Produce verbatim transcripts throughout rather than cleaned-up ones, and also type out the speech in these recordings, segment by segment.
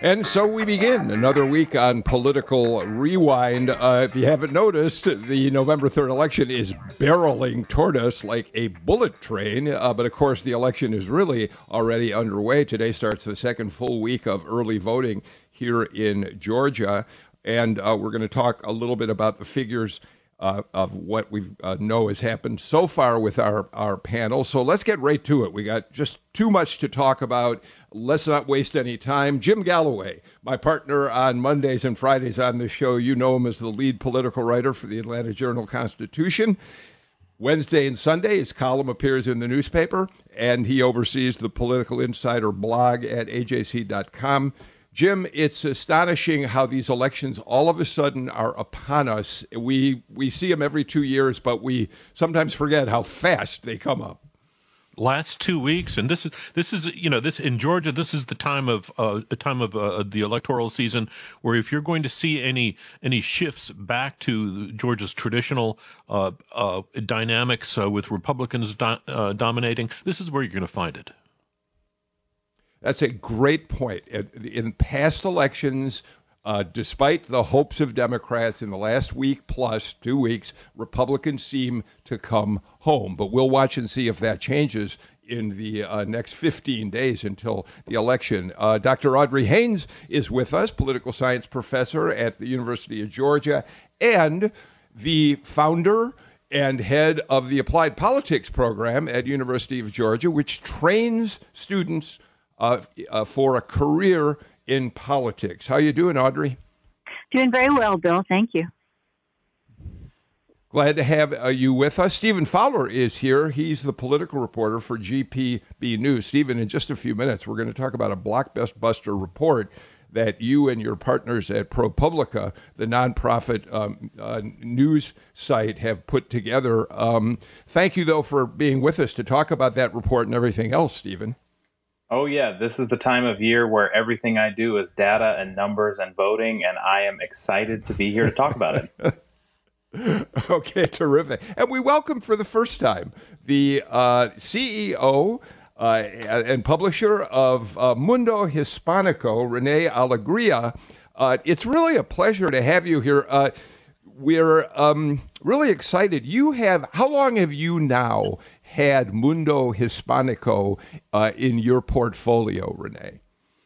And so we begin another week on Political Rewind. Uh, if you haven't noticed, the November third election is barreling toward us like a bullet train. Uh, but of course, the election is really already underway. Today starts the second full week of early voting here in Georgia. And uh, we're going to talk a little bit about the figures Uh, of what we uh, know has happened so far with our, our panel. So let's get right to it. We got just too much to talk about. Let's not waste any time. Jim Galloway, my partner on Mondays and Fridays on this show, you know him as the lead political writer for the Atlanta Journal-Constitution. Wednesday and Sunday, his column appears in the newspaper, and he oversees the Political Insider blog at A J C dot com. Jim, it's astonishing how these elections all of a sudden are upon us. We we see them every two years, but we sometimes forget how fast they come up. Last two weeks, and this is this is you know this in Georgia. This is the time of uh, time of uh, the electoral season where if you're going to see any any shifts back to Georgia's traditional uh, uh, dynamics uh, with Republicans do- uh, dominating, this is where you're going to find it. That's a great point. In past elections, uh, despite the hopes of Democrats in the last week plus two weeks, Republicans seem to come home. But we'll watch and see if that changes in the uh, next fifteen days until the election. Uh, Doctor Audrey Haynes is with us, political science professor at the University of Georgia and the founder and head of the Applied Politics Program at University of Georgia, which trains students Uh, uh, for a career in politics. How you doing, Audrey? Doing very well, Bill. Thank you. Glad to have uh, you with us. Stephen Fowler is here. He's the political reporter for G P B News. Stephen, in just a few minutes, we're going to talk about a blockbuster report that you and your partners at ProPublica, the nonprofit um, uh, news site, have put together. Um, thank you, though, for being with us to talk about that report and everything else, Stephen. Oh, yeah. This is the time of year where everything I do is data and numbers and voting, and I am excited to be here to talk about it. Okay, terrific. And we welcome for the first time the uh, C E O uh, and publisher of uh, Mundo Hispanico, Renee Alegria. Uh, it's really a pleasure to have you here. Uh, we're um, really excited. You have, how long have you now had Mundo Hispanico uh, in your portfolio, Renee?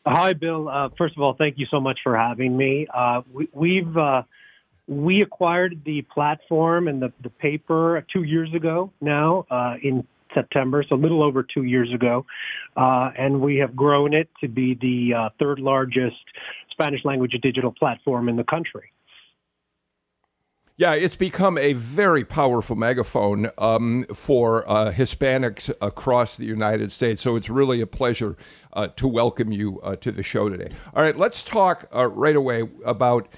Hi, Bill. Uh, first of all, thank you so much for having me. Uh, we, we've uh, we acquired the platform and the, the paper two years ago now uh, in September, so a little over two years ago. Uh, and we have grown it to be the uh, third largest Spanish language digital platform in the country. Yeah, it's become a very powerful megaphone um, for uh, Hispanics across the United States. So it's really a pleasure uh, to welcome you uh, to the show today. All right, let's talk uh, right away about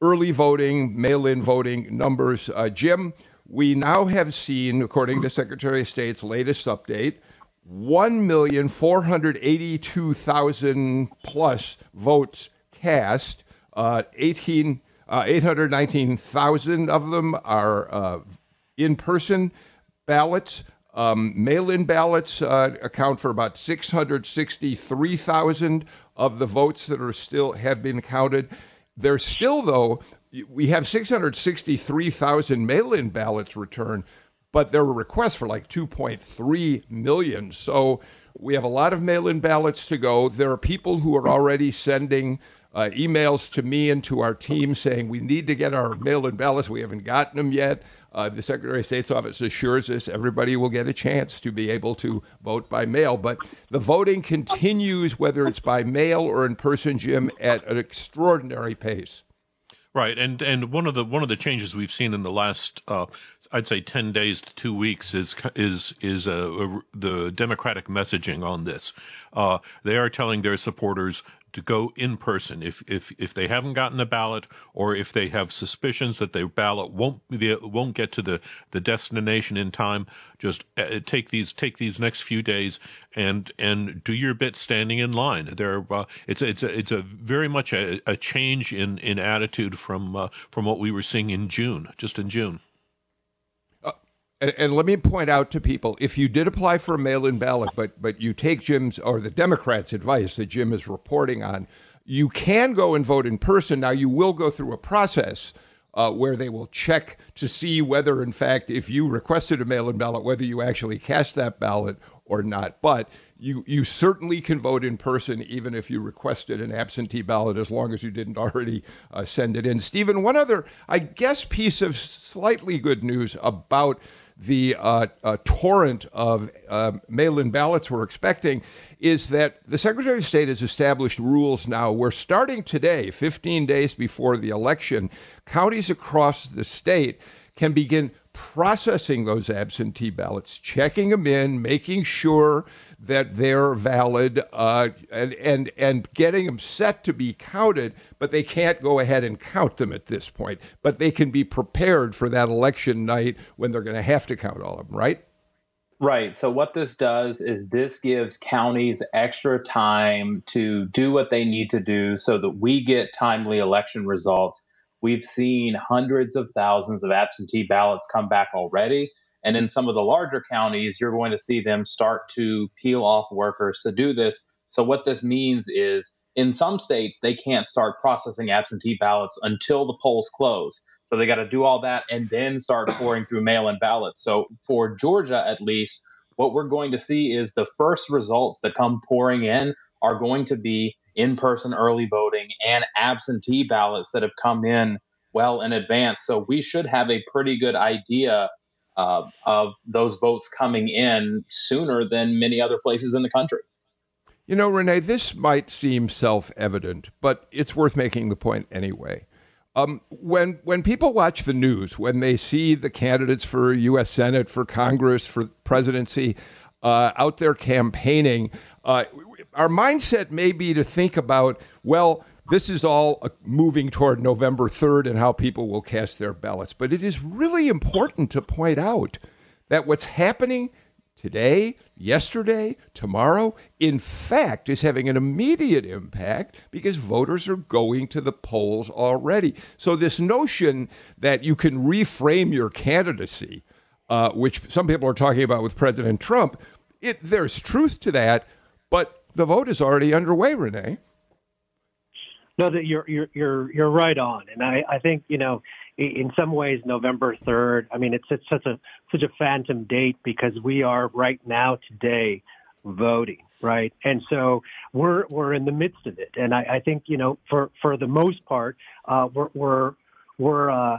early voting, mail-in voting numbers. Uh, Jim, we now have seen, according to Secretary of State's latest update, one million four hundred eighty-two thousand plus votes cast, uh, eighteen Uh, eight hundred nineteen thousand of them are uh, in-person ballots. Um, mail-in ballots uh, account for about six hundred sixty-three thousand of the votes that are still have been counted. There's still, though, we have six hundred sixty-three thousand mail-in ballots returned, but there were requests for like two point three million. So we have a lot of mail-in ballots to go. There are people who are already sending Uh, emails to me and to our team saying we need to get our mail-in ballots. We haven't gotten them yet. Uh, the Secretary of State's office assures us everybody will get a chance to be able to vote by mail. But the voting continues, whether it's by mail or in person, Jim, at an extraordinary pace. Right, and and one of the one of the changes we've seen in the last, uh, I'd say, ten days to two weeks is is is uh, the Democratic messaging on this. Uh, they are telling their supporters, to go in person. If if if they haven't gotten a ballot, or if they have suspicions that their ballot won't won't get to the, the destination in time, just take these take these next few days and and do your bit standing in line. There, uh, it's it's it's a very much a, a change in in attitude from uh, from what we were seeing in June, just in June. And, and let me point out to people, if you did apply for a mail-in ballot, but but you take Jim's or the Democrats' advice that Jim is reporting on, you can go and vote in person. Now, you will go through a process uh, where they will check to see whether, in fact, if you requested a mail-in ballot, whether you actually cast that ballot or not. But you, you certainly can vote in person, even if you requested an absentee ballot, as long as you didn't already uh, send it in. Stephen, one other, I guess, piece of slightly good news about the uh, uh, torrent of uh, mail-in ballots we're expecting is that the Secretary of State has established rules now where, starting today, fifteen days before the election, counties across the state can begin processing those absentee ballots, checking them in, making sure that they're valid, uh, and, and, and getting them set to be counted, but they can't go ahead and count them at this point. But they can be prepared for that election night when they're going to have to count all of them, right? Right. So what this does is this gives counties extra time to do what they need to do so that we get timely election results. We've seen hundreds of thousands of absentee ballots come back already. And in some of the larger counties, you're going to see them start to peel off workers to do this. So what this means is in some states, they can't start processing absentee ballots until the polls close. So they got to do all that and then start pouring through mail-in ballots. So for Georgia, at least, what we're going to see is the first results that come pouring in are going to be in-person early voting and absentee ballots that have come in well in advance. So we should have a pretty good idea uh, of those votes coming in sooner than many other places in the country. You know, Renee, this might seem self-evident, but it's worth making the point anyway. Um, when when people watch the news, when they see the candidates for U S Senate, for Congress, for presidency uh, out there campaigning, uh, our mindset may be to think about, well, this is all moving toward November third and how people will cast their ballots. But it is really important to point out that what's happening today, yesterday, tomorrow, in fact, is having an immediate impact because voters are going to the polls already. So this notion that you can reframe your candidacy, uh, which some people are talking about with President Trump, it, there's truth to that. But the vote is already underway, Renee. No, that you're you're you're you're right on, and I, I think you know in some ways November third. I mean, it's, it's such a such a phantom date because we are right now today voting, right, and so we're we're in the midst of it, and I, I think you know for, for the most part uh, we're we're we're uh,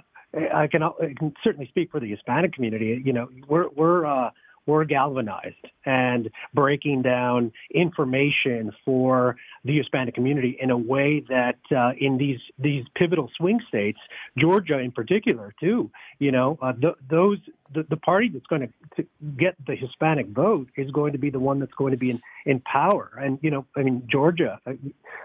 I, can, I can certainly speak for the Hispanic community. You know, we're we're. Uh, We're galvanized and breaking down information for the Hispanic community in a way that uh, in these these pivotal swing states, Georgia in particular, too, you know, uh, th- those the, the party that's going to get the Hispanic vote is going to be the one that's going to be in, in power. And, you know, I mean, Georgia,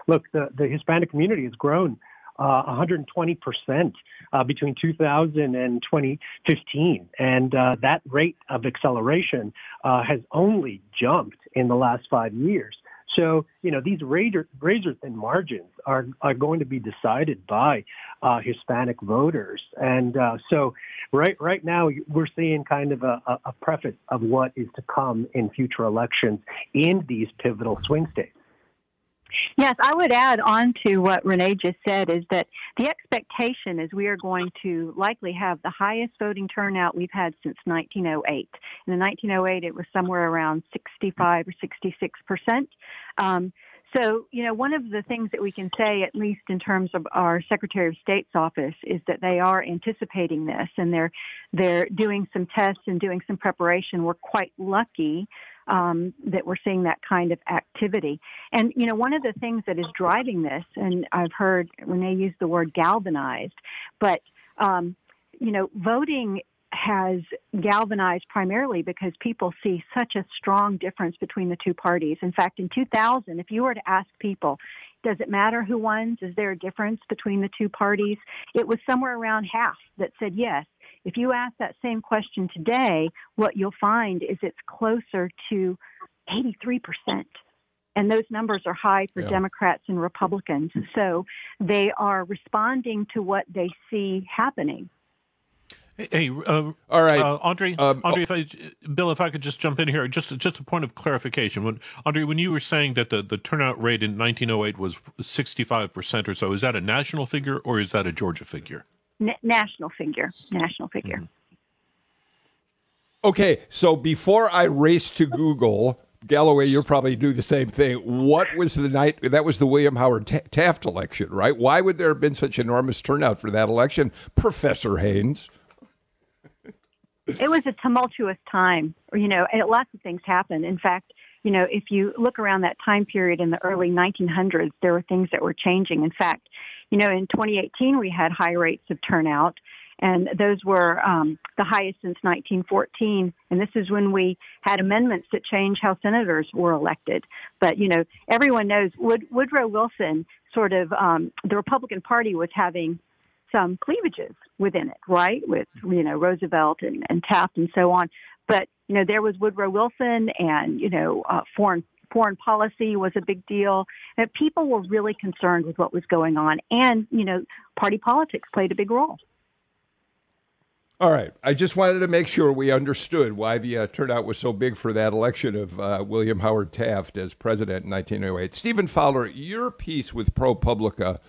look, the, the Hispanic community has grown Uh, one hundred twenty percent uh, between two thousand and twenty fifteen. And uh, that rate of acceleration uh, has only jumped in the last five years. So, you know, these razor, razor thin margins are, are going to be decided by uh, Hispanic voters. And uh, so right right now we're seeing kind of a, a preface of what is to come in future elections in these pivotal swing states. Yes, I would add on to what Renee just said is that the expectation is we are going to likely have the highest voting turnout we've had since nineteen oh eight. And in nineteen oh eight, it was somewhere around sixty-five or sixty-six percent. Um, so, you know, one of the things that we can say, at least in terms of our Secretary of State's office, is that they are anticipating this and they're they're doing some tests and doing some preparation. We're quite lucky Um, that we're seeing that kind of activity. And, you know, one of the things that is driving this, and I've heard Renee use the word galvanized, but, um, you know, voting has galvanized primarily because people see such a strong difference between the two parties. In fact, in two thousand, if you were to ask people, does it matter who wins? Is there a difference between the two parties? It was somewhere around half that said yes. If you ask that same question today, what you'll find is it's closer to eighty-three percent. And those numbers are high for yeah. Democrats and Republicans. So they are responding to what they see happening. Hey, uh, all right, uh, Audrey. Um, Audrey, if I, Bill, if I could just jump in here, just just a point of clarification. When Audrey, when you were saying that the, the turnout rate in nineteen oh eight was sixty-five percent or so, is that a national figure or is that a Georgia figure? N- national figure. National figure. Mm-hmm. Okay, so before I race to Google, Galloway, you'll probably do the same thing. What was the night? That was the William Howard T- Taft election, right? Why would there have been such enormous turnout for that election, Professor Haynes? It was a tumultuous time, you know, and lots of things happened. In fact, you know, if you look around that time period in the early nineteen hundreds, there were things that were changing. In fact, you know, in twenty eighteen, we had high rates of turnout, and those were um, the highest since nineteen fourteen. And this is when we had amendments that changed how senators were elected. But, you know, everyone knows Wood- Woodrow Wilson sort of, um, the Republican Party was having some cleavages within it, right, with, you know, Roosevelt and, and Taft and so on. But, you know, there was Woodrow Wilson and, you know, uh, foreign foreign policy was a big deal. And people were really concerned with what was going on. And, you know, party politics played a big role. All right. I just wanted to make sure we understood why the uh, turnout was so big for that election of uh, William Howard Taft as president in nineteen oh eight. Stephen Fowler, your piece with ProPublica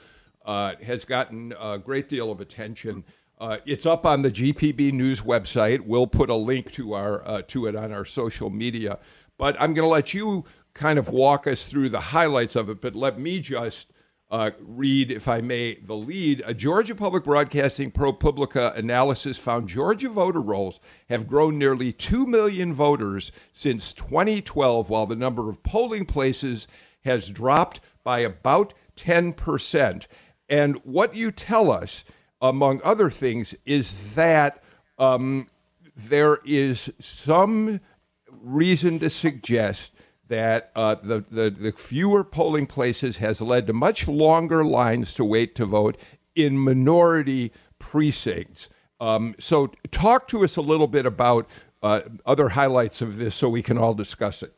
Uh, has gotten a great deal of attention. Uh, it's up on the G P B News website. We'll put a link to our uh, to it on our social media. But I'm going to let you kind of walk us through the highlights of it. But let me just uh, read, if I may, the lead. A Georgia Public Broadcasting ProPublica analysis found Georgia voter rolls have grown nearly two million voters since twenty twelve, while the number of polling places has dropped by about ten percent. And what you tell us, among other things, is that um, there is some reason to suggest that uh, the, the, the fewer polling places has led to much longer lines to wait to vote in minority precincts. Um, so talk to us a little bit about uh, other highlights of this so we can all discuss it.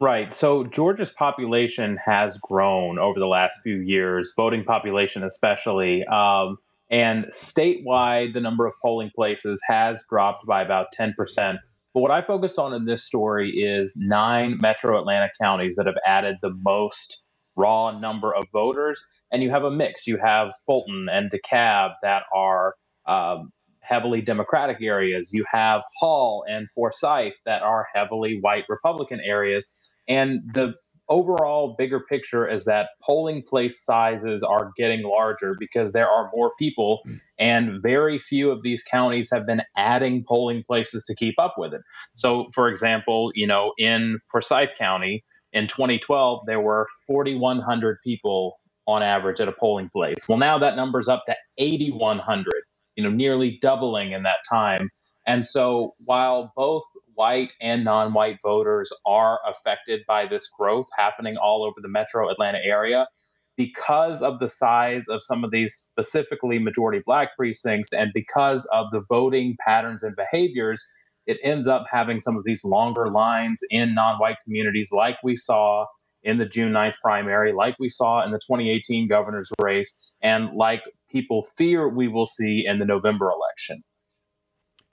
Right. So Georgia's population has grown over the last few years, voting population especially. Um, and statewide, the number of polling places has dropped by about ten percent. But what I focused on in this story is nine metro Atlanta counties that have added the most raw number of voters. And you have a mix. You have Fulton and DeKalb that are um, heavily Democratic areas. You have Hall and Forsyth that are heavily white Republican areas. And the overall bigger picture is that polling place sizes are getting larger because there are more people, and very few of these counties have been adding polling places to keep up with it. So, for example, you know, in Forsyth County in twenty twelve, there were forty-one hundred people on average at a polling place. Well, now that number's up to eighty-one hundred, you know, nearly doubling in that time. And so while both white and non-white voters are affected by this growth happening all over the metro Atlanta area, because of the size of some of these specifically majority Black precincts and because of the voting patterns and behaviors, it ends up having some of these longer lines in non-white communities like we saw in the June ninth primary, like we saw in the twenty eighteen governor's race, and like people fear we will see in the November election.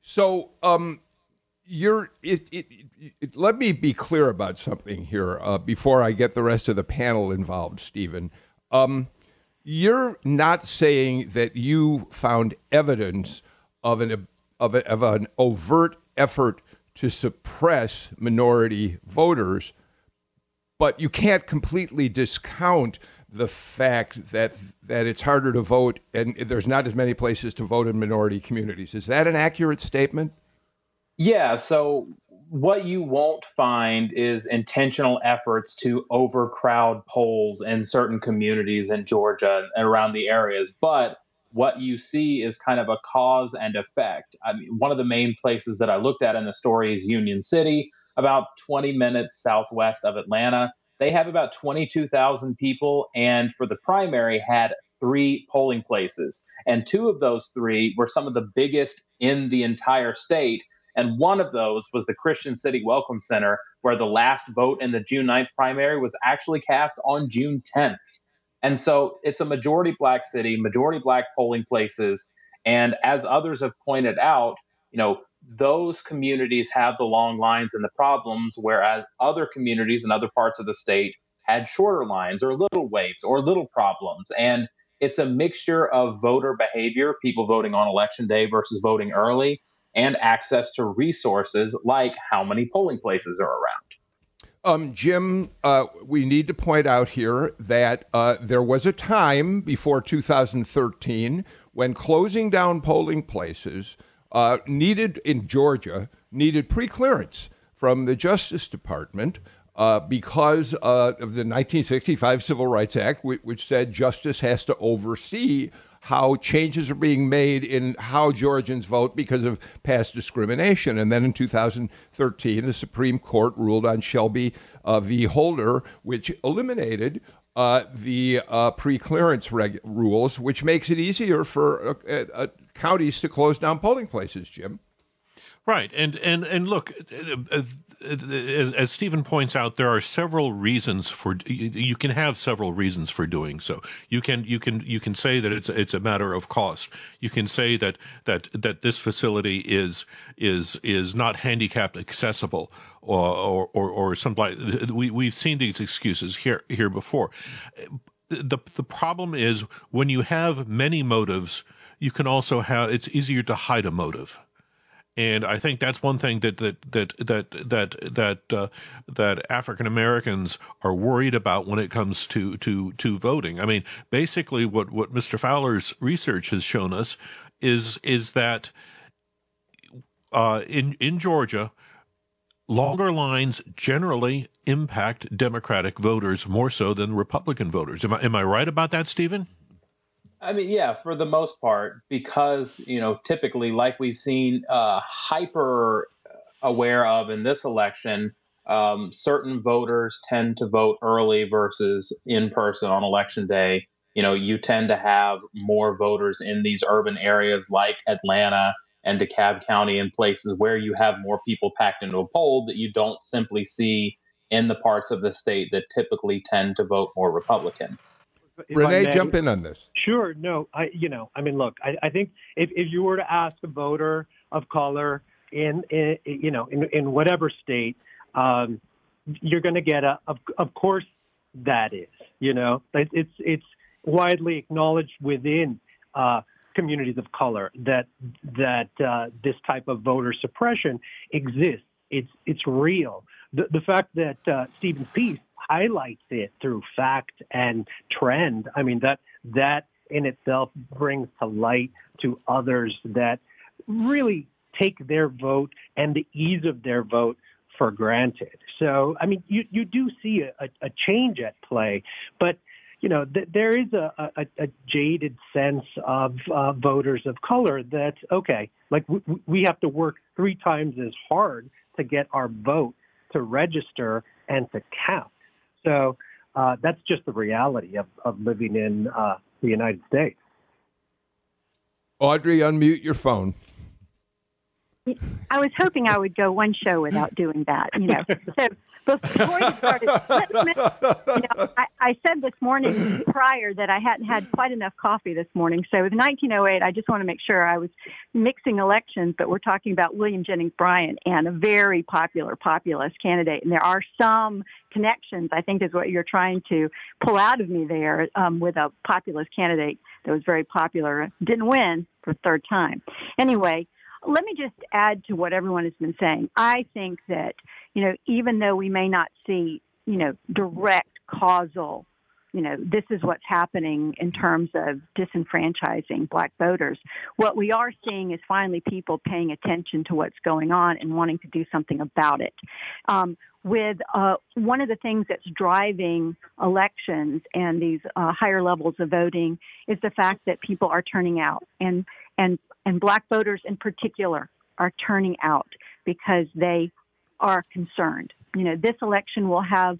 So um, you're. It, it, it, let me be clear about something here uh, before I get the rest of the panel involved, Stephen. Um, you're not saying that you found evidence of an of, a, of an overt effort to suppress minority voters, but you can't completely discount the fact that that it's harder to vote and there's not as many places to vote in minority communities. Is that an accurate statement? Yeah. So what you won't find is intentional efforts to overcrowd polls in certain communities in Georgia and around the areas. But what you see is kind of a cause and effect. I mean, one of the main places that I looked at in the story is Union City, about twenty minutes southwest of Atlanta. They have about twenty-two thousand people, and for the primary had three polling places. And two of those three were some of the biggest in the entire state. And one of those was the Christian City Welcome Center, where the last vote in the June ninth primary was actually cast on June tenth. And so it's a majority black city, majority black polling places. And as others have pointed out, you know, those communities have the long lines and the problems, whereas other communities in other parts of the state had shorter lines or little waits or little problems. And it's a mixture of voter behavior, people voting on election day versus voting early, and access to resources like how many polling places are around. Um, Jim, uh, we need to point out here that uh, there was a time before two thousand thirteen when closing down polling places Uh, needed in Georgia, needed pre-clearance from the Justice Department uh, because uh, of the nineteen sixty-five Civil Rights Act, which, which said justice has to oversee how changes are being made in how Georgians vote because of past discrimination. And then in two thousand thirteen, the Supreme Court ruled on Shelby uh, v. Holder, which eliminated uh, the uh, pre-clearance reg- rules, which makes it easier for a, a, a counties to close down polling places, Jim. Right. And and and look, as, as Stephen points out, there are several reasons for you can have several reasons for doing so. You can you can you can say that it's it's a matter of cost. You can say that that that this facility is is is not handicapped accessible. Or or or some like we we've seen these excuses here here before. The the problem is when you have many motives, you can also have, it's easier to hide a motive. And I think that's one thing that that that that that that uh, that African Americans are worried about when it comes to to to voting. I mean, basically, what, what Mister Fowler's research has shown us is is that uh, in in Georgia, longer lines generally impact Democratic voters more so than Republican voters. Am I am I right about that, Stephen? I mean, yeah, for the most part, because, you know, typically, like we've seen uh, hyper aware of in this election, um, certain voters tend to vote early versus in person on election day. You know, you tend to have more voters in these urban areas like Atlanta and DeKalb County and places where you have more people packed into a poll that you don't simply see in the parts of the state that typically tend to vote more Republican. If Renee, jump in on this. Sure. No, I, you know, I mean, look, I, I think if, if you were to ask a voter of color in, in you know, in, in whatever state, um, you're going to get a, of, of course that is, you know, it, it's, it's widely acknowledged within uh, communities of color that, that uh, this type of voter suppression exists. It's, it's real. The, the fact that uh, Stephen Peace highlights it through fact and trend. I mean, that that in itself brings to light to others that really take their vote and the ease of their vote for granted. So, I mean, you, you do see a, a change at play, but, you know, th- there is a, a, a jaded sense of uh, voters of color that, okay, like w- we have to work three times as hard to get our vote to register and to count. So uh, that's just the reality of, of living in uh, the United States. Audrey, unmute your phone. I was hoping I would go one show without doing that, you know. So before you started, let me, you know, I, I said this morning prior that I hadn't had quite enough coffee this morning. So with nineteen oh eight, I just want to make sure I was mixing elections, but we're talking about William Jennings Bryan and a very popular populist candidate. And there are some connections, I think, is what you're trying to pull out of me there um, with a populist candidate that was very popular, didn't win for a third time. Anyway, let me just add to what everyone has been saying. I think that, you know, even though we may not see, you know, direct causal you know, this is what's happening in terms of disenfranchising Black voters. What we are seeing is finally people paying attention to what's going on and wanting to do something about it. Um, with uh, one of the things that's driving elections and these uh, higher levels of voting is the fact that people are turning out, and and and Black voters in particular are turning out because they are concerned. You know, this election will have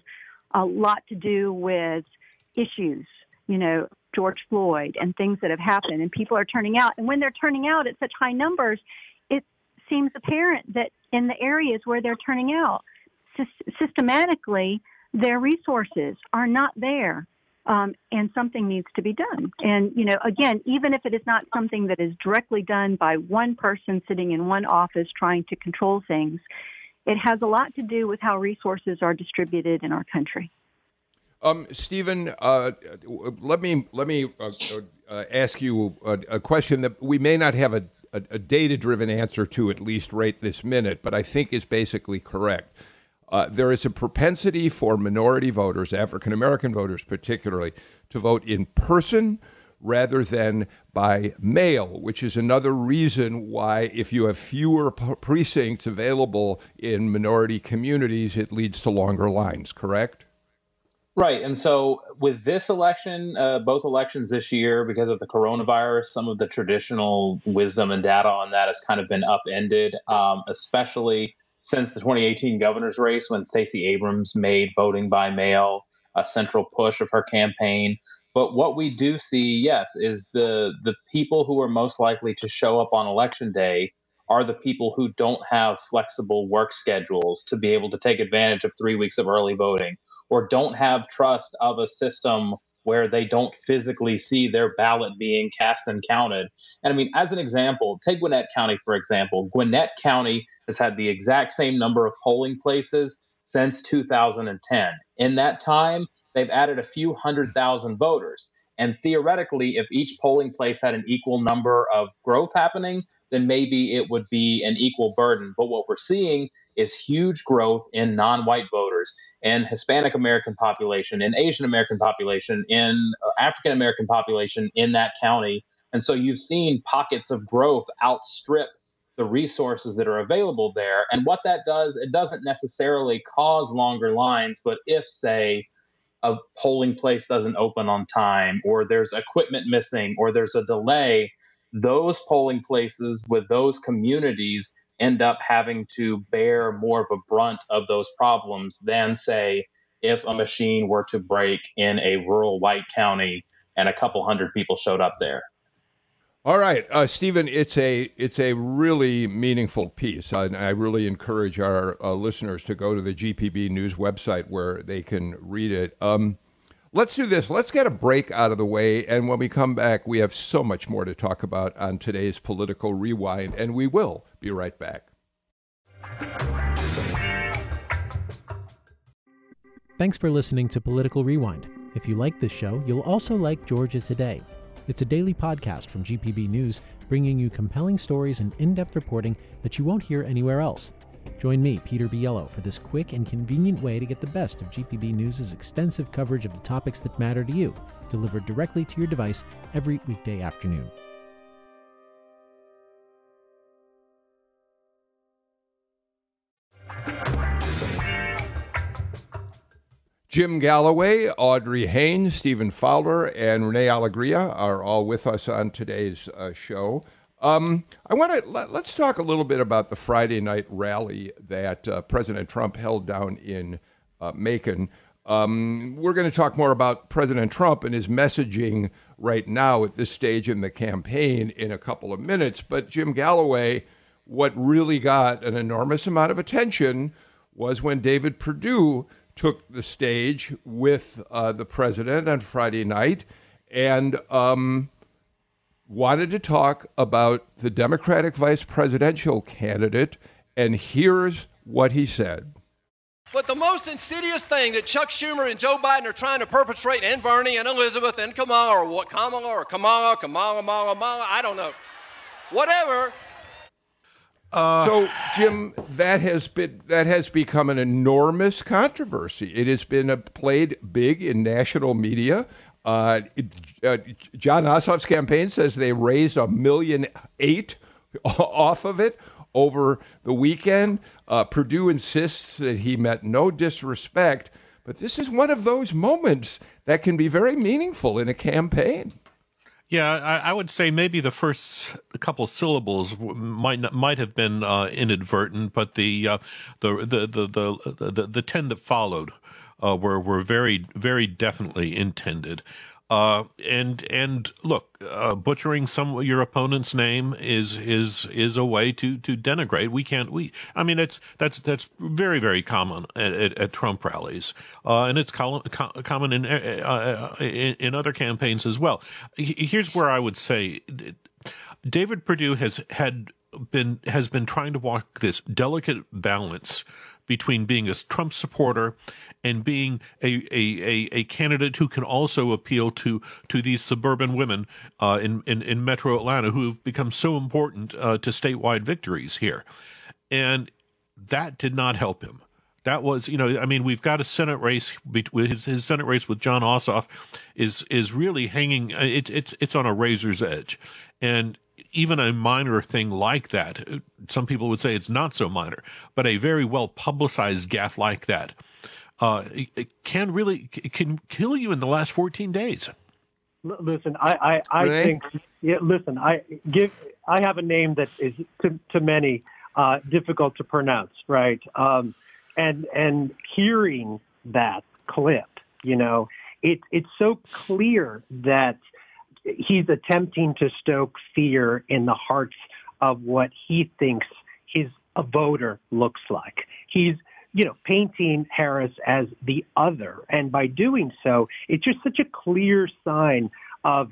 a lot to do with issues, you know, George Floyd and things that have happened, and people are turning out. And when they're turning out at such high numbers, it seems apparent that in the areas where they're turning out, sy- systematically, their resources are not there. Um, and something needs to be done. And, you know, again, even if it is not something that is directly done by one person sitting in one office trying to control things, it has a lot to do with how resources are distributed in our country. Um, Stephen, uh, let me let me uh, uh, ask you a, a question that we may not have a, a, a data-driven answer to, at least right this minute, but I think is basically correct. Uh, there is a propensity for minority voters, African-American voters particularly, to vote in person rather than by mail, which is another reason why if you have fewer p- precincts available in minority communities, it leads to longer lines, correct? Right. And so with this election, uh, both elections this year, because of the coronavirus, some of the traditional wisdom and data on that has kind of been upended, um, especially since the twenty eighteen governor's race, when Stacey Abrams made voting by mail a central push of her campaign. But what we do see, yes, is the the people who are most likely to show up on election day are the people who don't have flexible work schedules to be able to take advantage of three weeks of early voting, or don't have trust of a system where they don't physically see their ballot being cast and counted. And I mean, as an example, take Gwinnett County, for example. Gwinnett County has had the exact same number of polling places since two thousand ten. In that time, they've added a few hundred thousand voters. And theoretically, if each polling place had an equal number of growth happening, then maybe it would be an equal burden. But what we're seeing is huge growth in non-white voters, in Hispanic American population, in Asian American population, in African American population in that county. And so you've seen pockets of growth outstrip the resources that are available there. And what that does, it doesn't necessarily cause longer lines, but if, say, a polling place doesn't open on time, or there's equipment missing, or there's a delay, those polling places with those communities end up having to bear more of a brunt of those problems than, say, if a machine were to break in a rural white county and a couple hundred people showed up there. All right, uh, Stephen, it's a it's a really meaningful piece. I, I really encourage our uh, listeners to go to the G P B News website where they can read it. Um, Let's do this. Let's get a break out of the way. And when we come back, we have so much more to talk about on today's Political Rewind. And we will be right back. Thanks for listening to Political Rewind. If you like this show, you'll also like Georgia Today. It's a daily podcast from G P B News, bringing you compelling stories and in-depth reporting that you won't hear anywhere else. Join me, Peter Biello, for this quick and convenient way to get the best of G P B News' extensive coverage of the topics that matter to you, delivered directly to your device every weekday afternoon. Jim Galloway, Audrey Haynes, Stephen Fowler, and Renee Alegria are all with us on today's uh, show. Um, I want to let, let's talk a little bit about the Friday night rally that uh, President Trump held down in uh, Macon. Um, we're going to talk more about President Trump and his messaging right now at this stage in the campaign in a couple of minutes. But Jim Galloway, what really got an enormous amount of attention was when David Perdue took the stage with uh, the president on Friday night and um, wanted to talk about the Democratic vice presidential candidate, and here's what he said. But the most insidious thing that Chuck Schumer and Joe Biden are trying to perpetrate, and Bernie and Elizabeth and Kamala, or what, Kamala or Kamala, Kamala, Kamala, Kamala, I don't know, whatever, Uh, so, Jim, that has been that has become an enormous controversy. It has been a, played big in national media. Uh, it, uh, John Ossoff's campaign says they raised a million eight off of it over the weekend. Uh, Perdue insists that he meant no disrespect, but this is one of those moments that can be very meaningful in a campaign. Yeah, I, I would say maybe the first couple of syllables might not, might have been uh, inadvertent, but the, uh, the the the the the the ten that followed uh, were were very very definitely intended. Uh, and and look, uh, butchering some your opponent's name is is is a way to to denigrate. We can't. We I mean, it's that's that's very very common at, at, at Trump rallies, uh, and it's com- com- common in, uh, in in other campaigns as well. Here's where I would say, David Perdue has had been has been trying to walk this delicate balance between being a Trump supporter and being a, a, a, a candidate who can also appeal to to these suburban women uh, in, in, in metro Atlanta who have become so important uh, to statewide victories here. And that did not help him. That was, you know, I mean, we've got a Senate race. His, his Senate race with John Ossoff is is really hanging. It, it's it's on a razor's edge. And even a minor thing like that, some people would say it's not so minor, but a very well publicized gaffe like that uh, it, it can really it can kill you in the last fourteen days. L- listen, I, I, I right? think. Yeah, listen, I give. I have a name that is to, to many uh, difficult to pronounce, right? Um, and and hearing that clip, you know, it it's so clear that he's attempting to stoke fear in the hearts of what he thinks his a voter looks like. He's, you know, painting Harris as the other. And by doing so, it's just such a clear sign of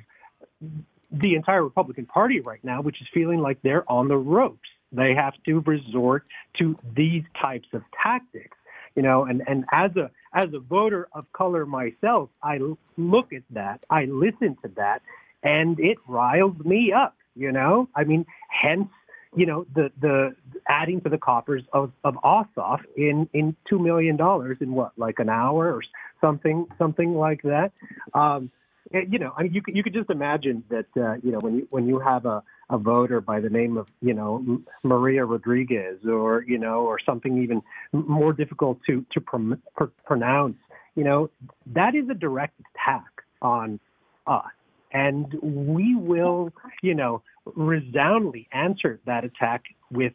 the entire Republican Party right now, which is feeling like they're on the ropes. They have to resort to these types of tactics, you know, and, and as a, as a voter of color myself, I look at that, I listen to that, and it riles me up, you know? I mean, hence, you know, the, the adding to the coffers of, of Ossoff in, in two million dollars in what, like an hour or something, something like that. Um, it, you know, I mean, you could, you could just imagine that, uh, you know, when you, when you have a, a voter by the name of, you know, Maria Rodriguez or, you know, or something even more difficult to, to pr- pr- pronounce, you know, that is a direct attack on us. And we will, you know, resoundingly answer that attack with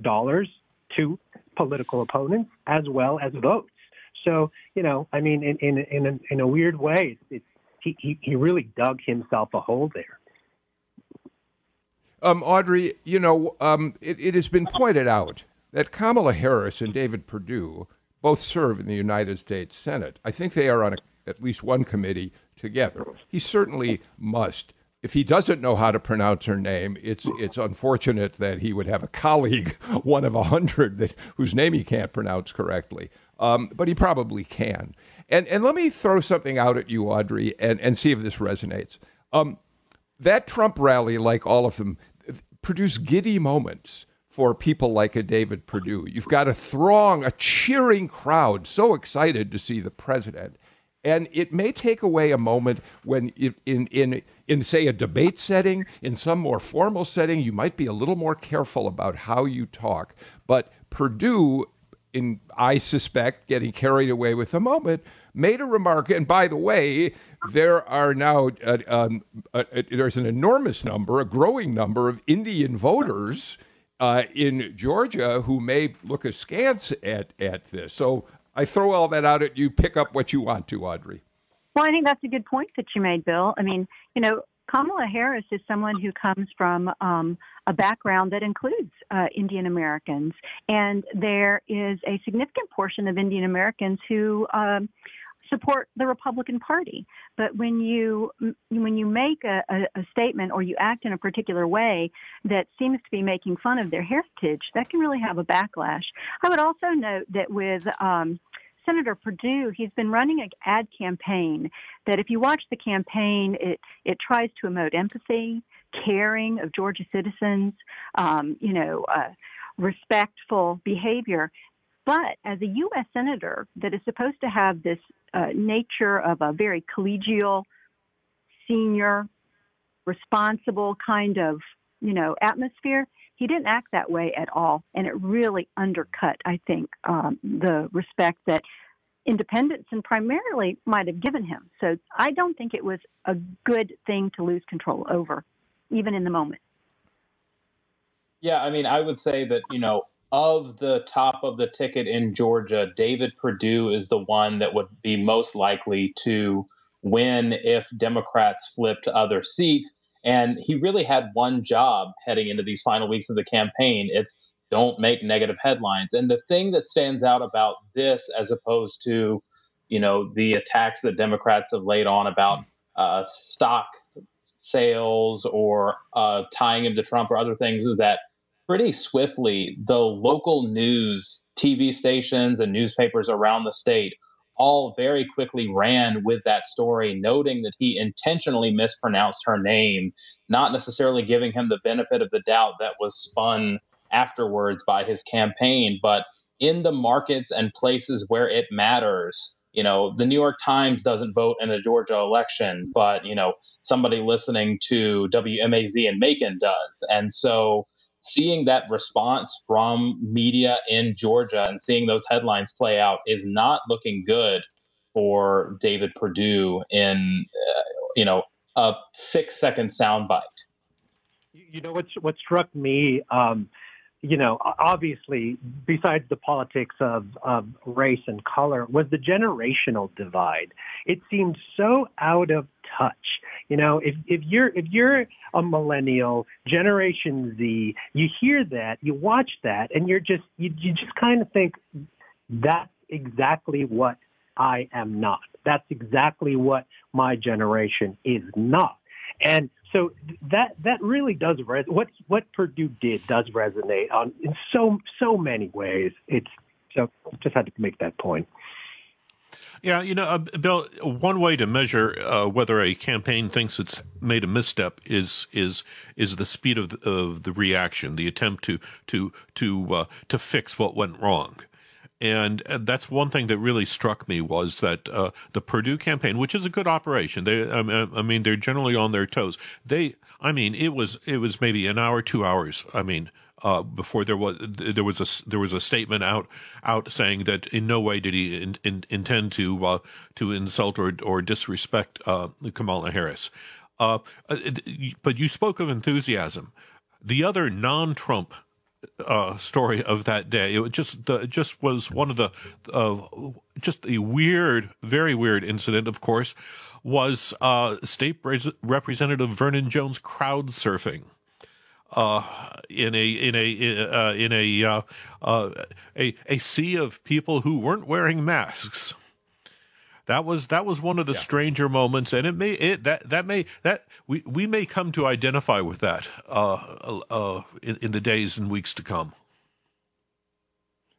dollars to political opponents as well as votes. So, you know, I mean, in in in a, in a weird way, it's, it's, he he really dug himself a hole there. Um, Audrey, you know, um, it, it has been pointed out that Kamala Harris and David Perdue both serve in the United States Senate. I think they are on a, at least one committee together. He certainly must. If he doesn't know how to pronounce her name, it's it's unfortunate that he would have a colleague, one of a hundred, that whose name he can't pronounce correctly. Um, but he probably can. And and let me throw something out at you, Audrey, and, and see if this resonates. Um, that Trump rally, like all of them, produced giddy moments for people like a David Perdue. You've got a throng, a cheering crowd, so excited to see the president. And it may take away a moment when it, in, in, in, say, a debate setting, in some more formal setting, you might be a little more careful about how you talk. But Perdue, in I suspect, getting carried away with the moment, made a remark. And by the way, there are now uh, um, uh, there's an enormous number, a growing number of Indian voters uh, in Georgia who may look askance at, at this. So I throw all that out at you. Pick up what you want to, Audrey. Well, I think that's a good point that you made, Bill. I mean, you know, Kamala Harris is someone who comes from um, a background that includes uh, Indian Americans. And there is a significant portion of Indian Americans who um, support the Republican Party. But when you when you make a, a, a statement or you act in a particular way that seems to be making fun of their heritage, that can really have a backlash. I would also note that with um, Senator Perdue, he's been running an ad campaign that if you watch the campaign, it, it tries to emote empathy, caring of Georgia citizens, um, you know, uh, respectful behavior. But as a U S senator that is supposed to have this uh, nature of a very collegial, senior, responsible kind of, you know, atmosphere, he didn't act that way at all. And it really undercut, I think, um, the respect that independents and primarily might have given him. So I don't think it was a good thing to lose control over, even in the moment. Yeah, I mean, I would say that, you know, of the top of the ticket in Georgia, David Perdue is the one that would be most likely to win if Democrats flip to other seats. And he really had one job heading into these final weeks of the campaign. It's don't make negative headlines. And the thing that stands out about this, as opposed to, you know, the attacks that Democrats have laid on about uh, stock sales or uh, tying him to Trump or other things, is that pretty swiftly, the local news, T V stations and newspapers around the state all very quickly ran with that story, noting that he intentionally mispronounced her name, not necessarily giving him the benefit of the doubt that was spun afterwards by his campaign. But in the markets and places where it matters, you know, the New York Times doesn't vote in a Georgia election, but, you know, somebody listening to W M A Z in Macon does. And so seeing that response from media in Georgia and seeing those headlines play out is not looking good for David Perdue in, uh, you know, a six-second soundbite. You know, what's, what struck me, um, you know, obviously, besides the politics of, of race and color, was the generational divide. It seemed so out of touch. You know, if, if you're if you're a millennial, Generation Z, you hear that, you watch that, and you're just you, you just kind of think, that's exactly what I am not. That's exactly what my generation is not. And so that that really does res- what what Perdue did does resonate on in so so many ways. It's so just had to make that point. Yeah, you know, uh, Bill, one way to measure uh, whether a campaign thinks it's made a misstep is is is the speed of the, of the reaction, the attempt to to to uh, to fix what went wrong. And that's one thing that really struck me was that uh, the Perdue campaign, which is a good operation, they, I mean, they're generally on their toes. They, I mean, it was it was maybe an hour, two hours. I mean, uh, before there was there was a there was a statement out out saying that in no way did he in, in, intend to uh, to insult or or disrespect uh, Kamala Harris. Uh, but you spoke of enthusiasm. The other non-Trump Uh, story of that day. It was just the, just was one of the uh, just a weird, very weird incident. Of course, was uh, State Res- Representative Vernon Jones crowd surfing uh, in a in a in a uh, in a, uh, uh, a a sea of people who weren't wearing masks. That was that was one of the yeah. stranger moments, and it may it, that that may that we, we may come to identify with that uh, uh, in, in the days and weeks to come.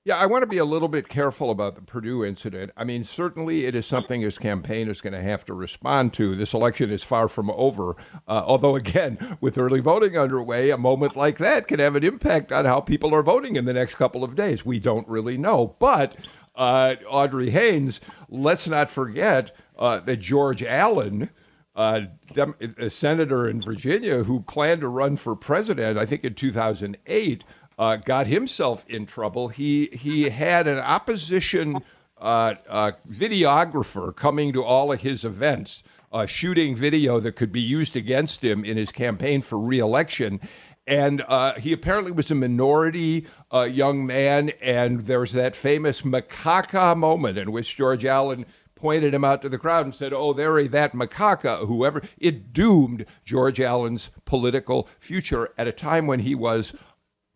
Yeah, I want to be a little bit careful about the Perdue incident. I mean, certainly it is something his campaign is going to have to respond to. This election is far from over. Uh, although, again, with early voting underway, a moment like that can have an impact on how people are voting in the next couple of days. We don't really know, but. Uh, Audrey Haynes, let's not forget uh, that George Allen, uh, dem- a senator in Virginia who planned to run for president, I think in two thousand eight, uh, got himself in trouble. He he had an opposition uh, uh, videographer coming to all of his events, uh, shooting video that could be used against him in his campaign for re-election. And uh, he apparently was a minority uh, young man, and there was that famous macaca moment in which George Allen pointed him out to the crowd and said, oh, there he, that macaca, whoever. It doomed George Allen's political future at a time when he was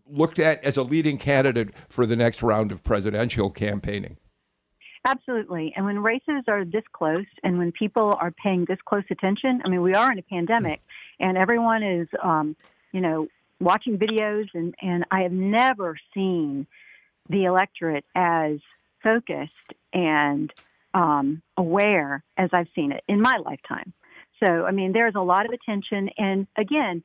looked at as a leading candidate for the next round of presidential campaigning. Absolutely. And when races are this close and when people are paying this close attention, I mean, we are in a pandemic, and everyone is um, – you know, watching videos, and, and I have never seen the electorate as focused and um, aware as I've seen it in my lifetime. So, I mean, there's a lot of attention. And again,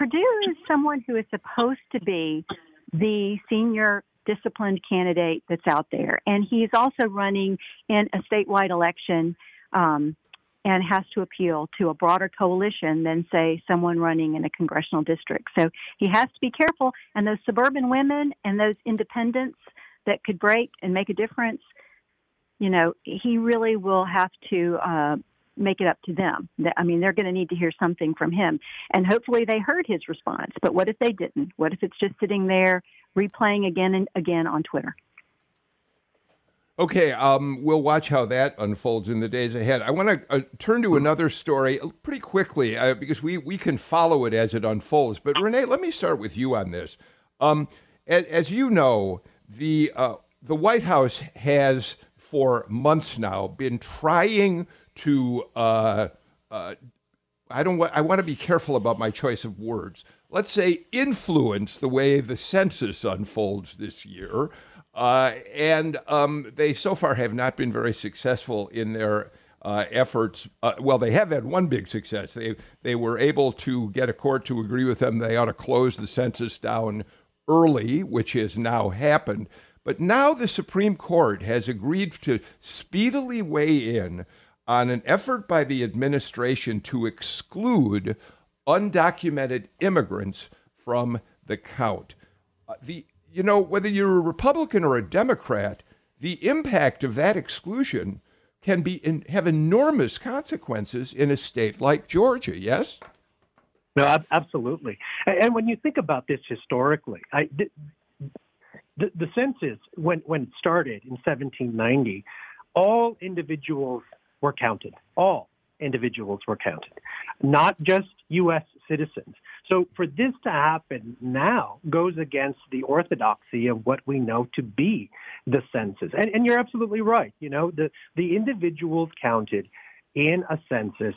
Perdue is someone who is supposed to be the senior disciplined candidate that's out there. And he's also running in a statewide election um, and has to appeal to a broader coalition than, say, someone running in a congressional district. So he has to be careful. And those suburban women and those independents that could break and make a difference, you know, he really will have to uh, make it up to them. I mean, they're going to need to hear something from him. And hopefully they heard his response. But what if they didn't? What if it's just sitting there replaying again and again on Twitter? Okay, um, we'll watch how that unfolds in the days ahead. I want to uh, turn to another story pretty quickly uh, because we, we can follow it as it unfolds. But Renee, let me start with you on this. Um, as, as you know, the uh, the White House has for months now been trying to uh, uh, I don't wa- I want to be careful about my choice of words. Let's say influence the way the census unfolds this year. Uh, and um, they so far have not been very successful in their uh, efforts. Uh, well, they have had one big success. They they were able to get a court to agree with them. They ought to close the census down early, which has now happened. But now the Supreme Court has agreed to speedily weigh in on an effort by the administration to exclude undocumented immigrants from the count. Uh, the You know, whether you're a Republican or a Democrat, the impact of that exclusion can be in, have enormous consequences in a state like Georgia, yes? No, absolutely. And when you think about this historically, I, the, the, the census, when, when it started in seventeen ninety, all individuals were counted. All individuals were counted, not just U S citizens. So for this to happen now goes against the orthodoxy of what we know to be the census. And, and you're absolutely right. You know, the, the individuals counted in a census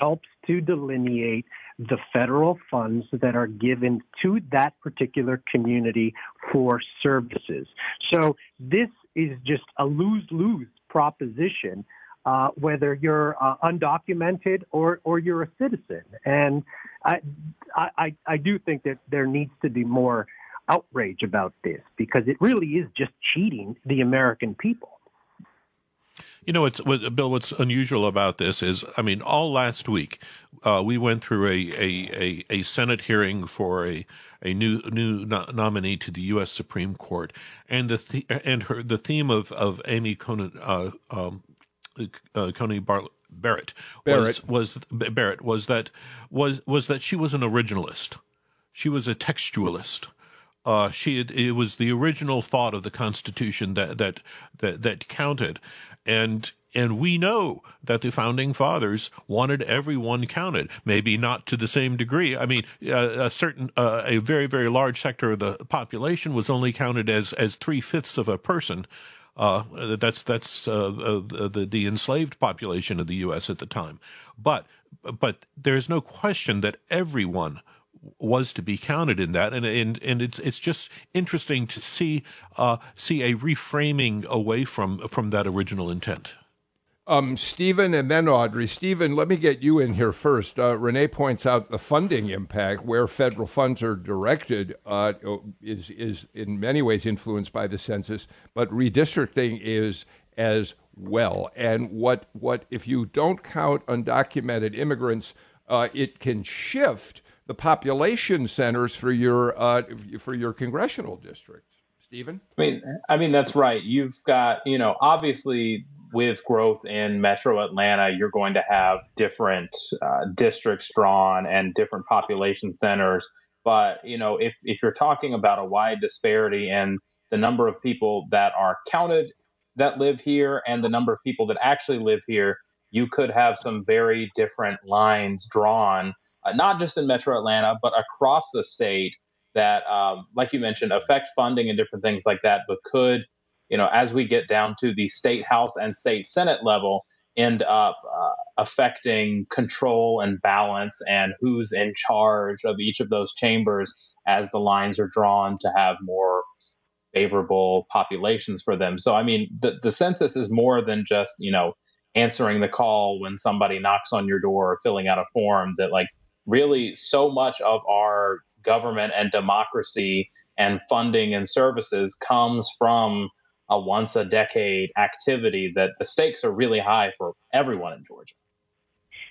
helps to delineate the federal funds that are given to that particular community for services. So this is just a lose-lose proposition, Uh, whether you're uh, undocumented or, or you're a citizen. And I, I I do think that there needs to be more outrage about this because it really is just cheating the American people. You know, it's what, Bill, what's unusual about this is, I mean, all last week uh, we went through a, a, a, a Senate hearing for a, a new new no- nominee to the U S. Supreme Court. And the th- and her, the theme of, of Amy Coney uh, – um, Uh, Coney Barrett, Barrett was was Barrett was that was was that she was an originalist. She was a textualist. Uh, she had, it was the original thought of the Constitution that that that, that counted, and. And we know that the founding fathers wanted everyone counted, maybe not to the same degree. I mean, a certain, uh, a very, very large sector of the population was only counted as as three fifths of a person. Uh, that's that's uh, the the enslaved population of the U S at the time. But but there is no question that everyone was to be counted in that, and and and it's it's just interesting to see uh, see a reframing away from from that original intent. Um, Stephen and then Audrey. Stephen, let me get you in here first. Uh, Renee points out the funding impact, where federal funds are directed, uh, is is in many ways influenced by the census, but redistricting is as well. And what what if you don't count undocumented immigrants, uh, it can shift the population centers for your uh, for your congressional districts. Stephen, I mean, I mean that's right. You've got you know obviously. With growth in metro Atlanta, you're going to have different uh, districts drawn and different population centers. But, you know, if, if you're talking about a wide disparity in the number of people that are counted that live here and the number of people that actually live here, you could have some very different lines drawn, uh, not just in metro Atlanta, but across the state that, um, like you mentioned, affect funding and different things like that, but could you know, as we get down to the state house and state senate level, end up uh, affecting control and balance and who's in charge of each of those chambers as the lines are drawn to have more favorable populations for them. So, I mean, the, the census is more than just, you know, answering the call when somebody knocks on your door or filling out a form that like really so much of our government and democracy and funding and services comes from a once a decade activity that the stakes are really high for everyone in Georgia.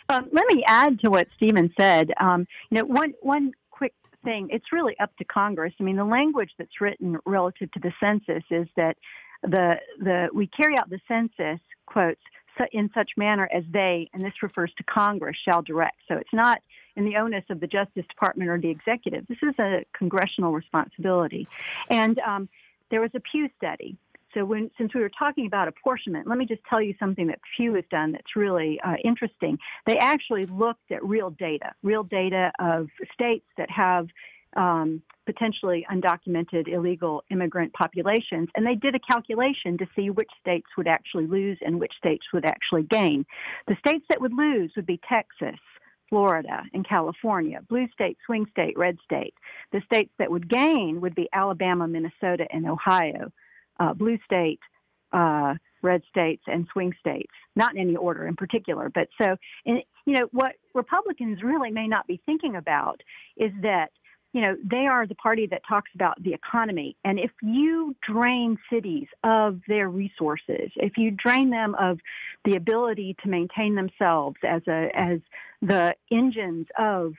Um, let me add to what Stephen said. Um, you know, one one quick thing, it's really up to Congress. I mean, the language that's written relative to the census is that the the we carry out the census, quotes, in such manner as they, and this refers to Congress, shall direct. So it's not in the onus of the Justice Department or the executive. This is a congressional responsibility. And um, there was a Pew study. So when, since we were talking about apportionment, let me just tell you something that Pew has done that's really uh, interesting. They actually looked at real data, real data of states that have um, potentially undocumented illegal immigrant populations, and they did a calculation to see which states would actually lose and which states would actually gain. The states that would lose would be Texas, Florida, and California, blue state, swing state, red state. The states that would gain would be Alabama, Minnesota, and Ohio. Uh, blue state, uh, red states, and swing states, not in any order in particular. But so, and, you know, what Republicans really may not be thinking about is that, you know, they are the party that talks about the economy. And if you drain cities of their resources, if you drain them of the ability to maintain themselves as a as the engines of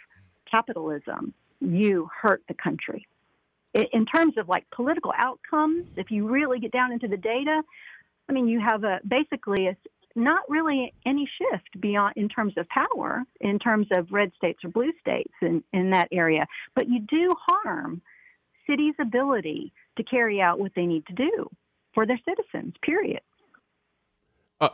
capitalism, you hurt the country. In terms of like political outcomes, if you really get down into the data, I mean, you have a basically a, not really any shift beyond in terms of power, in terms of red states or blue states in, in that area. But you do harm cities' ability to carry out what they need to do for their citizens, period. Uh,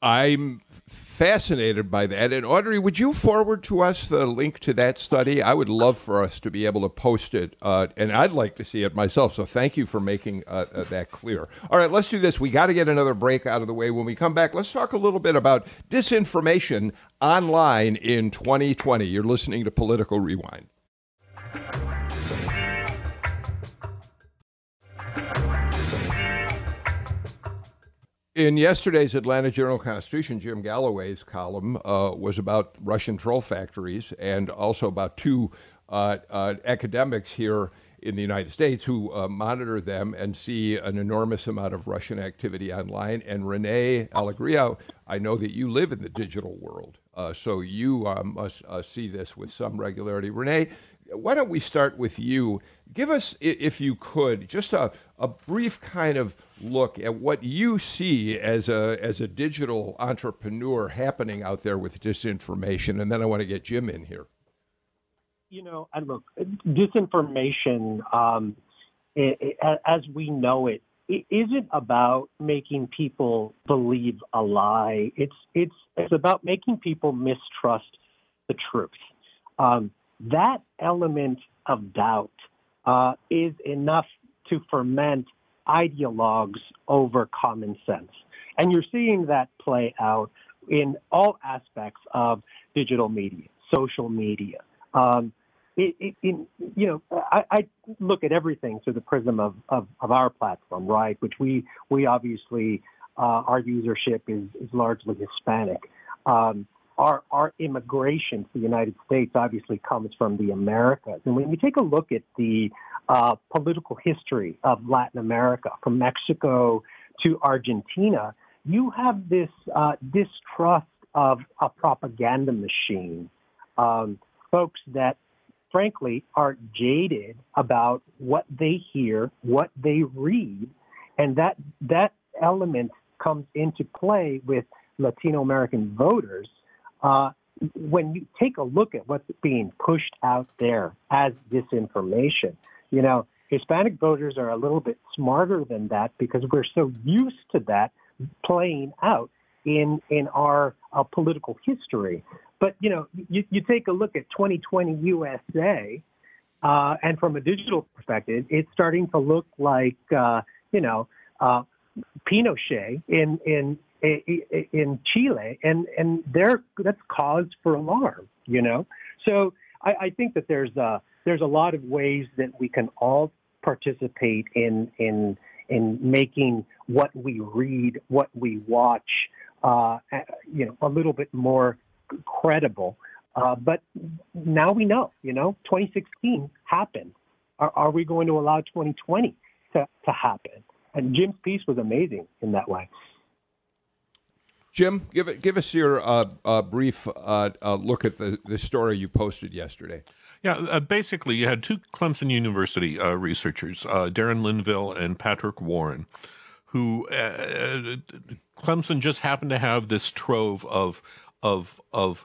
I'm fascinated by that. And Audrey, would you forward to us the link to that study? I would love for us to be able to post it, uh, and I'd like to see it myself. So thank you for making uh, uh, that clear. All right, let's do this. We got to get another break out of the way. When we come back, let's talk a little bit about disinformation online in twenty twenty. You're listening to Political Rewind. In yesterday's Atlanta Journal-Constitution, Jim Galloway's column uh, was about Russian troll factories and also about two uh, uh, academics here in the United States who uh, monitor them and see an enormous amount of Russian activity online. And Renee Alegria, I know that you live in the digital world, uh, so you uh, must uh, see this with some regularity. Renee, why don't we start with you? Give us, if you could, just a, a brief kind of look at what you see as a as a digital entrepreneur happening out there with disinformation, and then I want to get Jim in here. You know, I look, disinformation, um, it, it, as we know it, it isn't about making people believe a lie. It's it's it's about making people mistrust the truth. Um, That element of doubt uh, is enough to ferment ideologues over common sense. And you're seeing that play out in all aspects of digital media, social media. Um, it, it, it, you know, I, I look at everything through the prism of, of, of our platform, right, which we, we obviously, uh, our usership is, is largely Hispanic. Um, Our, our immigration to the United States obviously comes from the Americas. And when you take a look at the uh, political history of Latin America, from Mexico to Argentina, you have this uh, distrust of a propaganda machine. Um, folks that, frankly, are jaded about what they hear, what they read, and that that element comes into play with Latino American voters. Uh, when you take a look at what's being pushed out there as disinformation, you know, Hispanic voters are a little bit smarter than that because we're so used to that playing out in in our uh, political history. But, you know, you, you take a look at twenty twenty U S A, uh, and from a digital perspective, it's starting to look like, uh, you know, uh, Pinochet in in in Chile, and, and there, that's cause for alarm, you know? So I, I think that there's a, there's a lot of ways that we can all participate in in in making what we read, what we watch, uh, you know, a little bit more credible. Uh, but now we know, you know, twenty sixteen happened. Are, are we going to allow twenty twenty to, to happen? And Jim's piece was amazing in that way. Jim, give it, give us your uh, uh, brief uh, uh, look at the, the story you posted yesterday. Yeah, uh, basically you had two Clemson University uh, researchers, uh, Darren Linville and Patrick Warren, who uh, Clemson just happened to have this trove of of of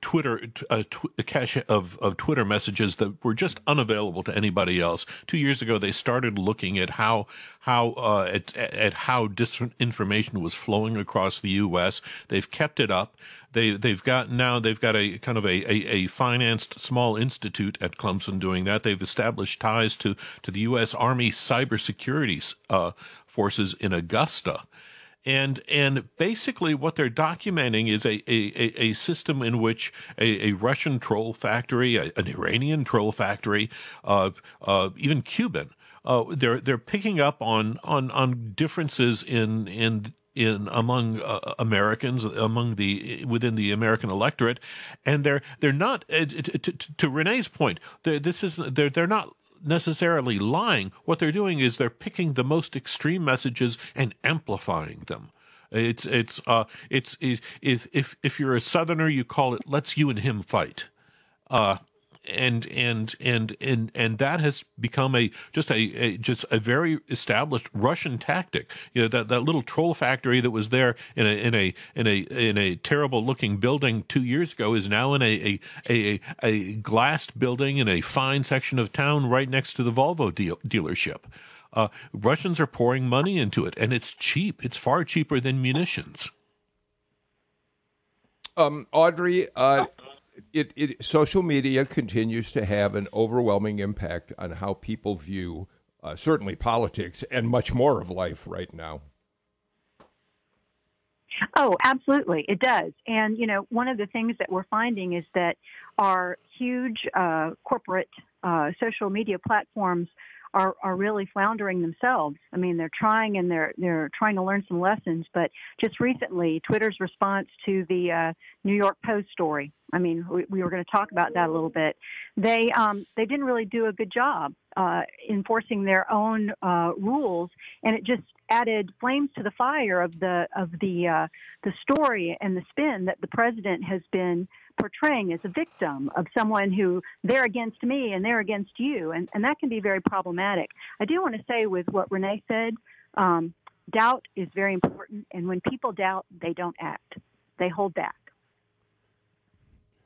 Twitter uh, tw- a cache of, of Twitter messages that were just unavailable to anybody else. Two years ago, they started looking at how how uh, at, at how disinformation was flowing across the U S. They've kept it up. They they've got now they've got a kind of a, a, a financed small institute at Clemson doing that. They've established ties to to the U S. Army cybersecurity uh, forces in Augusta. And and basically what they're documenting is a, a, a system in which a, a Russian troll factory, a, an Iranian troll factory, uh, uh, even Cuban, uh, they're they're picking up on on, on differences in in in among uh, Americans, among the within the American electorate, and they're they're not uh, to, to, to Renee's point. This is they're they're not. necessarily lying. What they're doing is they're picking the most extreme messages and amplifying them. It's it's uh it's it, if if if you're a Southerner, you call it "let's you and him fight," uh, and and and and and that has become a just a, a just a very established Russian tactic. You know, that, that little troll factory that was there in a in a in a in a terrible looking building two years ago is now in a a a, a glassed building in a fine section of town right next to the Volvo deal, dealership. Uh, Russians are pouring money into it, and it's cheap. It's far cheaper than munitions. Um, Audrey. Uh... It, it social media continues to have an overwhelming impact on how people view uh, certainly politics and much more of life right now. Oh, absolutely. It does. And, you know, one of the things that we're finding is that our huge uh, corporate uh, social media platforms are, are really floundering themselves. I mean, they're trying and they're they're trying to learn some lessons. But just recently, Twitter's response to the uh, New York Post story. I mean, we, we were going to talk about that a little bit. They um, they didn't really do a good job uh, enforcing their own uh, rules, and it just added flames to the fire of the of the uh, the story and the spin that the president has been portraying as a victim of someone who they're against me and they're against you, and, and that can be very problematic. I do want to say with what Renee said, um, doubt is very important, and when people doubt, they don't act. They hold back.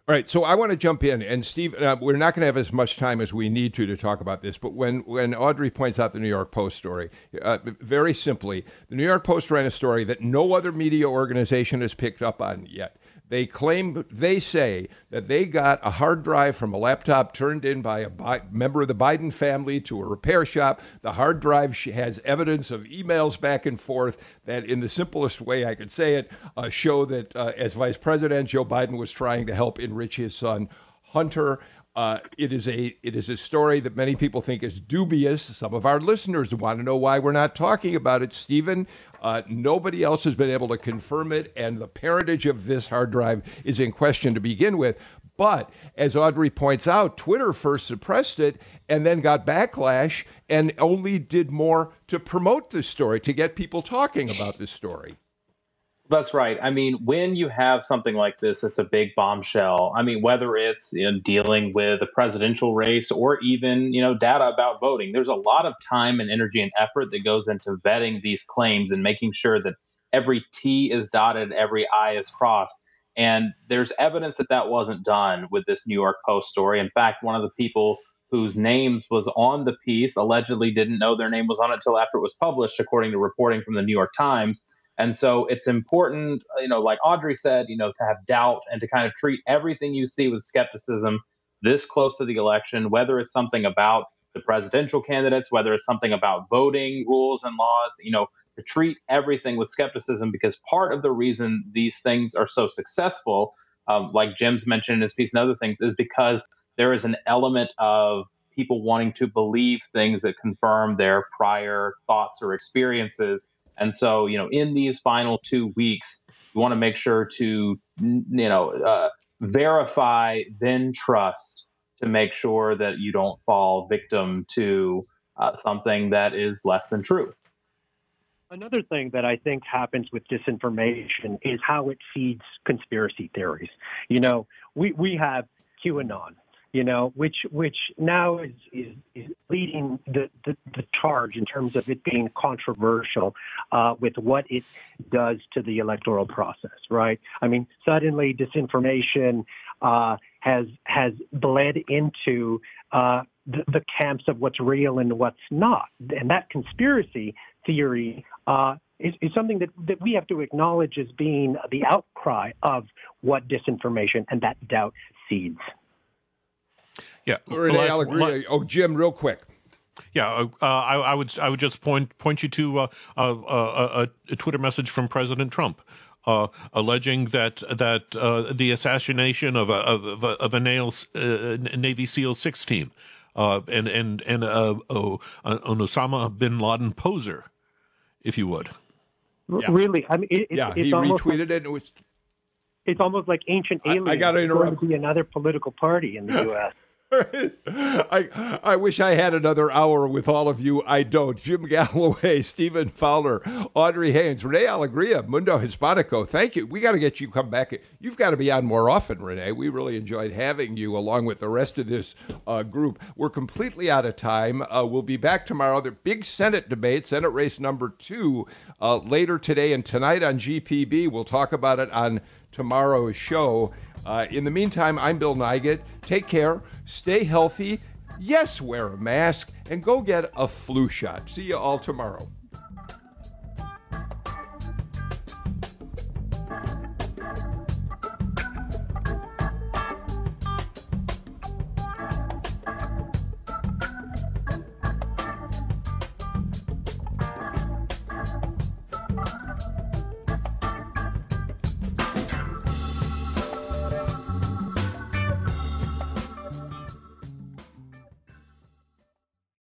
All right, so I want to jump in, and Steve, uh, we're not going to have as much time as we need to to talk about this, but when, when Audrey points out the New York Post story, uh, very simply, the New York Post ran a story that no other media organization has picked up on yet. They claim, they say that they got a hard drive from a laptop turned in by a Bi- member of the Biden family to a repair shop. The hard drive has evidence of emails back and forth that, in the simplest way I could say it, uh, show that uh, as vice president, Joe Biden was trying to help enrich his son, Hunter. Uh, it is a it is a story that many people think is dubious. Some of our listeners want to know why we're not talking about it. Stephen, uh, nobody else has been able to confirm it, and the parentage of this hard drive is in question to begin with. But as Audrey points out, Twitter first suppressed it and then got backlash and only did more to promote this story, to get people talking about this story. That's right. I mean, when you have something like this, it's a big bombshell. I mean, whether it's you know, dealing with the presidential race or even, you know, data about voting, there's a lot of time and energy and effort that goes into vetting these claims and making sure that every T is dotted, every I is crossed. And there's evidence that that wasn't done with this New York Post story. In fact, one of the people whose names was on the piece allegedly didn't know their name was on it until after it was published, according to reporting from the New York Times. And so it's important, you know, like Audrey said, you know, to have doubt and to kind of treat everything you see with skepticism this close to the election, whether it's something about the presidential candidates, whether it's something about voting rules and laws, you know, to treat everything with skepticism, because part of the reason these things are so successful, um, like Jim's mentioned in his piece and other things, is because there is an element of people wanting to believe things that confirm their prior thoughts or experiences. And so, you know, in these final two weeks, you want to make sure to, you know, uh, verify, then trust to make sure that you don't fall victim to uh, something that is less than true. Another thing that I think happens with disinformation is how it feeds conspiracy theories. You know, we, we have QAnon, you know, which which now is, is, is leading the, the, the charge in terms of it being controversial uh, with what it does to the electoral process, right? I mean, suddenly disinformation uh, has has bled into uh, the, the camps of what's real and what's not. And that conspiracy theory uh, is, is something that, that we have to acknowledge as being the outcry of what disinformation and that doubt seeds. Yeah, Renee Alegria. Oh, Jim, real quick. Yeah, uh, I, I would I would just point point you to uh, a, a, a Twitter message from President Trump, uh, alleging that that uh, the assassination of a of a, of a nail, uh, Navy SEAL six team, uh, and and and uh, oh, an Osama bin Laden poser, if you would. R- yeah. Really, I mean, it, it, yeah, it's he almost retweeted like- it, and it was. It's almost like ancient aliens. I, I got to interrupt. Be another political party in the U S I I wish I had another hour with all of you. I don't. Jim Galloway, Stephen Fowler, Audrey Haynes, Renee Alegria, Mundo Hispanico. Thank you. We got to get you come back. You've got to be on more often, Renee. We really enjoyed having you along with the rest of this uh, group. We're completely out of time. Uh, we'll be back tomorrow. The big Senate debate, Senate race number two, uh, later today and tonight on G P B. We'll talk about it on tomorrow's show. Uh, in the meantime, I'm Bill Nygut. Take care, stay healthy, yes, wear a mask, and go get a flu shot. See you all tomorrow.